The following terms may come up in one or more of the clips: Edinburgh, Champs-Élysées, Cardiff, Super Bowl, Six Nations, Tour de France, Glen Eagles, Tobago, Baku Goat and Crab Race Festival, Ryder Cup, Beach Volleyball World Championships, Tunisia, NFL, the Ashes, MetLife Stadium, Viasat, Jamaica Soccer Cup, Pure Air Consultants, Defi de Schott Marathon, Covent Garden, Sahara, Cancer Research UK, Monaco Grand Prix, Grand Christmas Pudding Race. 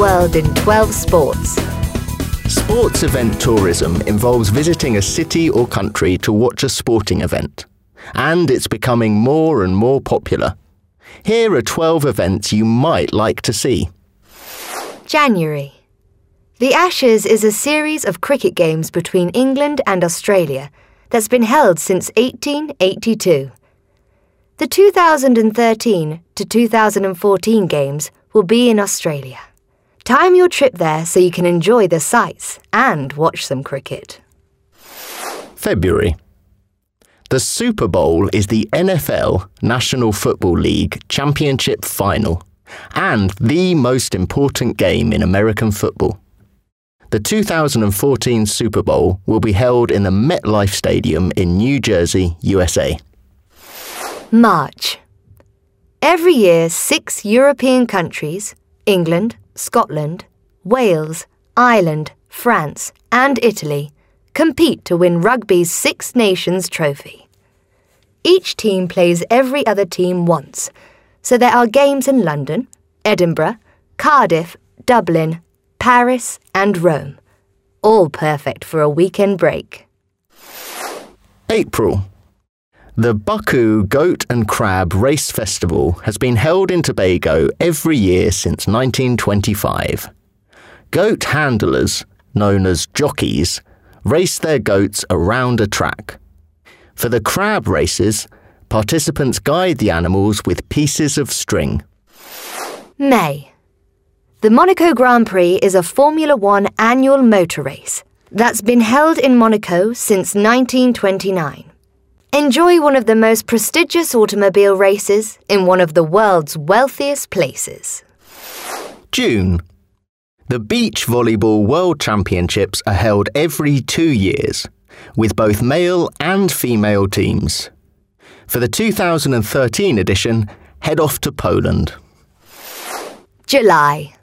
world in 12 sports. Sports event tourism involves visiting a city or country to watch a sporting event. And it's becoming more and more popular. Here are 12 events you might like to see. January. The Ashes is a series of cricket games between England and Australia that's been held since 1882. The 2013 to 2014 games will be in Australia. Time your trip there so you can enjoy the sights and watch some cricket. February. The Super Bowl is the NFL, National Football League, championship final and the most important game in American football. The 2014 Super Bowl will be held in the MetLife Stadium in New Jersey, USA. March. Every year, 6 European countries, England, Scotland, Wales, Ireland, France and Italy, compete to win rugby's Six Nations trophy. Each team plays every other team once, so there are games in London, Edinburgh, Cardiff, Dublin, Paris and Rome. All perfect for a weekend break. April. The Baku Goat and Crab Race Festival has been held in Tobago every year since 1925. Goat handlers, known as jockeys, race their goats around a track. For the crab races, participants guide the animals with pieces of string. May. The Monaco Grand Prix is a Formula One annual motor race that's been held in Monaco since 1929. Enjoy one of the most prestigious automobile races in one of the world's wealthiest places. June. The Beach Volleyball World Championships are held every 2 years, with both male and female teams. For the 2013 edition, head off to Poland. July.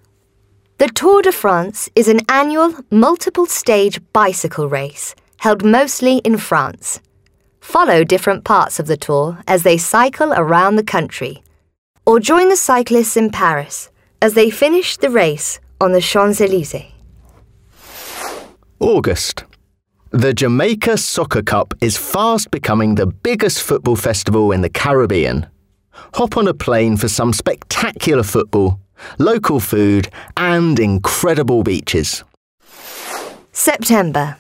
The Tour de France is an annual multiple-stage bicycle race held mostly in France. Follow different parts of the tour as they cycle around the country, or join the cyclists in Paris as they finish the race on the Champs-Élysées. August. The Jamaica Soccer Cup is fast becoming the biggest football festival in the Caribbean. Hop on a plane for some spectacular football, local food and incredible beaches. September.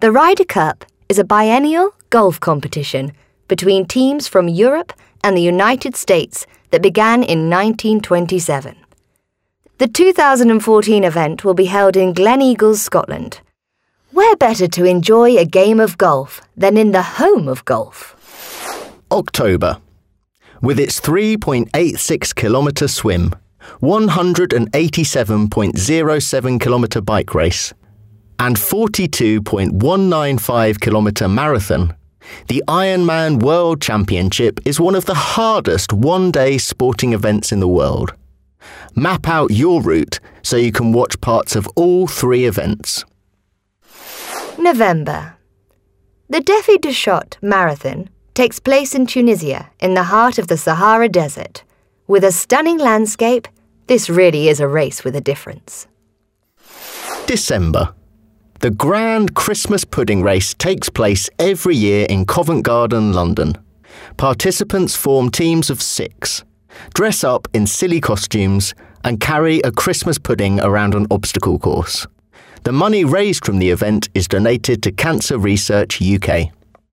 The Ryder Cup is a biennial golf competition between teams from Europe and the United States that began in 1927. The 2014 event will be held in Glen Eagles, Scotland. Where better to enjoy a game of golf than in the home of golf? October. With its 3.86-kilometre swim, 187.07-kilometre bike race and 42.195-kilometre marathon, the Ironman World Championship is one of the hardest one-day sporting events in the world. Map out your route so you can watch parts of all 3 events. November. The Defi de Schott Marathon takes place in Tunisia, in the heart of the Sahara Desert. With a stunning landscape, this really is a race with a difference. December. The Grand Christmas Pudding Race takes place every year in Covent Garden, London. Participants form teams of 6, dress up in silly costumes and carry a Christmas pudding around an obstacle course. The money raised from the event is donated to Cancer Research UK.